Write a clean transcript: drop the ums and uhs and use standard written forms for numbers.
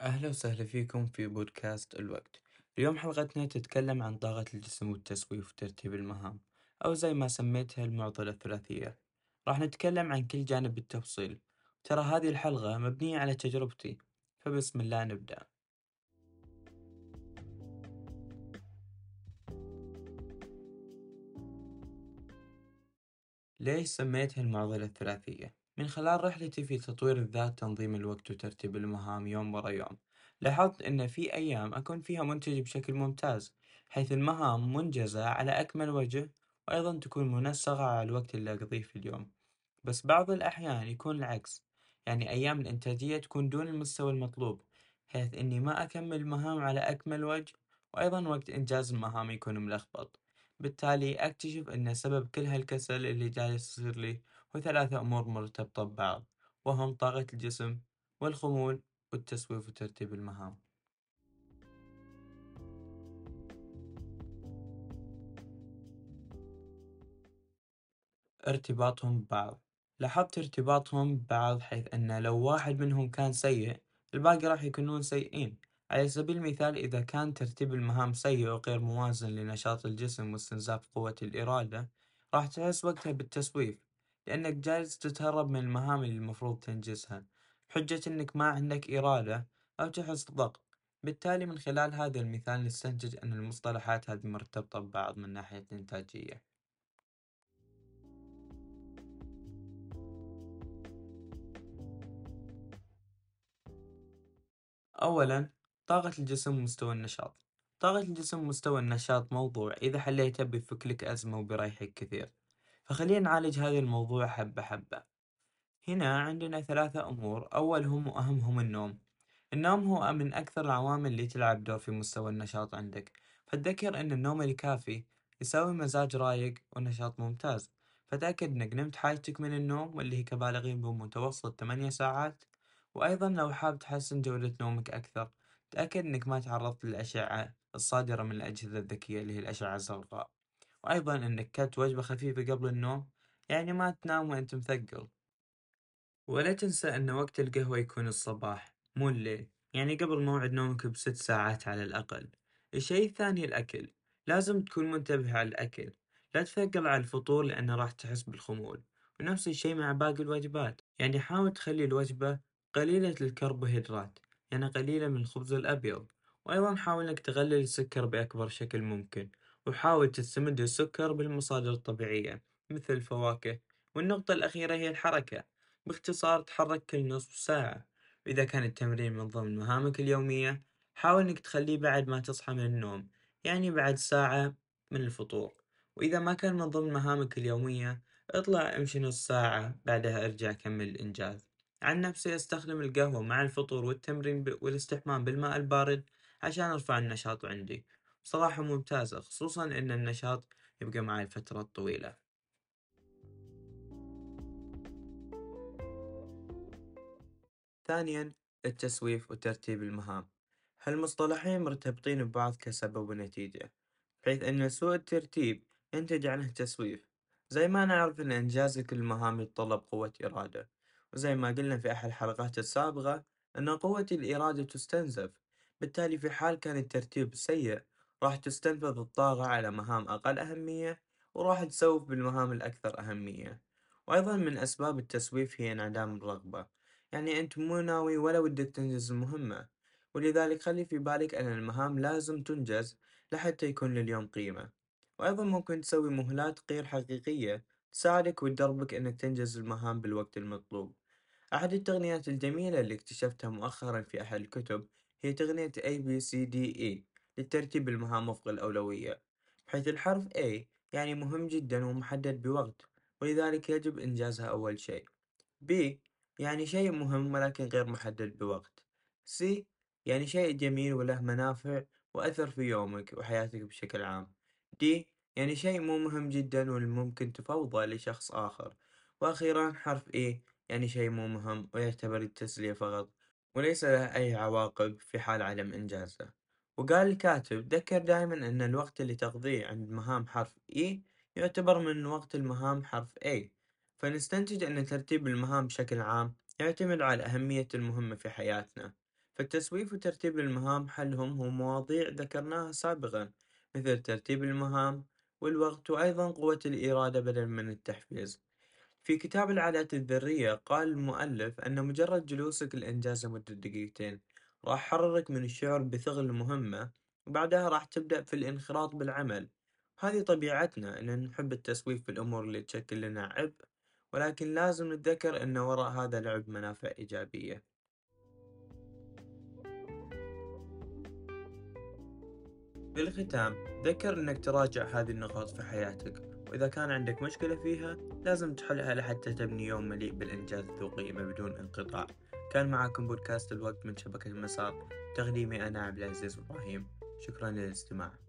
أهلا وسهلا فيكم في بودكاست الوقت. اليوم حلقتنا تتكلم عن طاقة الجسم والتسويف وترتيب المهام، أو زي ما سميتها المعضلة الثلاثية. راح نتكلم عن كل جانب بالتفصيل. ترى هذه الحلقة مبنية على تجربتي، فبسم الله نبدأ. ليش سميتها المعضلة الثلاثية؟ من خلال رحلتي في تطوير الذات، تنظيم الوقت وترتيب المهام يوم ورا يوم، لاحظت أن في أيام أكون فيها منتج بشكل ممتاز، حيث المهام منجزة على أكمل وجه، وأيضا تكون منسقة على الوقت اللي أقضيه في اليوم. بس بعض الأحيان يكون العكس، يعني أيام الإنتاجية تكون دون المستوى المطلوب، حيث أني ما أكمل مهام على أكمل وجه، وأيضا وقت إنجاز المهام يكون ملخبط. بالتالي أكتشف أن سبب كل هالكسل اللي جالس يصير لي هو 3 أمور مرتبطة ببعض، وهم طاقة الجسم والخمول والتسويف وترتيب المهام. ارتباطهم ببعض، لاحظت ارتباطهم ببعض، حيث أن لو واحد منهم كان سيء الباقي راح يكونون سيئين. على سبيل المثال، إذا كان ترتيب المهام سيء وغير موازن لنشاط الجسم واستنزاف قوة الإرادة، راح تحس وقتها بالتسويف، لأنك جالس تتهرب من المهام اللي المفروض تنجزها بحجة أنك ما عندك إرادة أو تحس ضغط. بالتالي من خلال هذا المثال نستنتج أن المصطلحات هذه مرتبطة ببعض من ناحية الإنتاجية. أولاً، طاقة الجسم ومستوى النشاط. طاقة الجسم ومستوى النشاط موضوع إذا حليته بيفك لك أزمة وبيريحك كثير، فخلينا نعالج هذا الموضوع حبة حبة. هنا عندنا 3 أمور، أولهم وأهمهم النوم. النوم هو من أكثر العوامل اللي تلعب دور في مستوى النشاط عندك، فتذكر أن النوم الكافي يساوي مزاج رايق ونشاط ممتاز. فتأكد أنك نمت حاجتك من النوم، واللي هي كبالغين بمتوسط 8 ساعات. وأيضا لو حاب تحسن جودة نومك أكثر، تأكد أنك ما تعرضت للأشعة الصادرة من الأجهزة الذكية اللي هي الأشعة الزرقاء، وأيضا أنك كلت وجبة خفيفة قبل النوم، يعني ما تنام وأنت مثقل. ولا تنسى أن وقت القهوة يكون الصباح مو الليل، يعني قبل موعد نومك ب6 ساعات على الأقل. الشيء الثاني الأكل، لازم تكون منتبه على الأكل، لا تثقل على الفطور لأنه راح تحس بالخمول، ونفس الشيء مع باقي الوجبات. يعني حاول تخلي الوجبة قليلة الكربوهيدرات، يعني قليلة من الخبز الأبيض، وأيضا حاول أنك تقلل السكر بأكبر شكل ممكن، وحاول تستمد السكر بالمصادر الطبيعية مثل الفواكه. والنقطة الأخيرة هي الحركة، باختصار تحرك كل نصف ساعة. وإذا كان التمرين من ضمن مهامك اليومية، حاول أنك تخليه بعد ما تصحى من النوم، يعني بعد ساعة من الفطور. وإذا ما كان من ضمن مهامك اليومية، اطلع امشي نص ساعة، بعدها ارجع كمل الإنجاز. عن نفسي استخدم القهوة مع الفطور والتمرين والاستحمام بالماء البارد عشان ارفع النشاط عندي، صراحة ممتازة، خصوصا ان النشاط يبقى معي الفترة الطويلة. ثانيا، التسويف وترتيب المهام. هالمصطلحين مرتبطين ببعض كسبب ونتيجة، بحيث ان سوء الترتيب ينتج عنه تسويف. زي ما نعرف ان انجازك المهام يتطلب قوة إرادة، وزي ما قلنا في أحد الحلقات السابقة أن قوة الإرادة تستنزف. بالتالي في حال كان الترتيب سيء، راح تستنفذ الطاقة على مهام أقل أهمية، وراح تسوف بالمهام الأكثر أهمية. وأيضا من أسباب التسويف هي انعدام الرغبة، يعني أنت مو ناوي ولا ودك تنجز المهمة، ولذلك خلي في بالك أن المهام لازم تنجز لحتى يكون لليوم قيمة. وأيضا ممكن تسوي مهلات غير حقيقية تساعدك وتدربك أنك تنجز المهام بالوقت المطلوب. أحد التقنيات الجميلة اللي اكتشفتها مؤخرا في أحد الكتب هي تقنية ABCDE لترتيب المهام وفق الأولوية، بحيث الحرف A يعني مهم جدا ومحدد بوقت، ولذلك يجب إنجازها أول شيء. B يعني شيء مهم ولكن غير محدد بوقت. C يعني شيء جميل وله منافع وأثر في يومك وحياتك بشكل عام. D يعني شيء مو مهم جدا والممكن تفوضه لشخص آخر. وأخيرا حرف E يعني شيء مو مهم ويعتبر التسلية فقط، وليس له أي عواقب في حال عدم إنجازه. وقال الكاتب: ذكر دائما أن الوقت اللي تقضيه عند مهام حرف E يعتبر من وقت المهام حرف A. فنستنتج أن ترتيب المهام بشكل عام يعتمد على أهمية المهمة في حياتنا، فالتسويف وترتيب المهام حلهم هو مواضيع ذكرناها سابقا، مثل ترتيب المهام والوقت، وأيضا قوة الإرادة بدلا من التحفيز. في كتاب العادات الذرية قال المؤلف أن مجرد جلوسك الإنجاز لمدة دقيقتين راح يحررك من الشعور بثغل المهمة، وبعدها راح تبدأ في الانخراط بالعمل. هذه طبيعتنا أن نحب التسويف في الأمور اللي تشكل لنا عبء، ولكن لازم نتذكر أن وراء هذا العبء منافع إيجابية. بالختام، ذكر أنك تراجع هذه النقاط في حياتك، وإذا كان عندك مشكلة فيها لازم تحلها لحتى تبني يوم مليء بالإنجاز ذو قيمة بدون انقطاع. كان معاكم بودكاست الوقت من شبكة المسار، تقديمي أنا عبدالعزيز إبراهيم. شكرا للاستماع.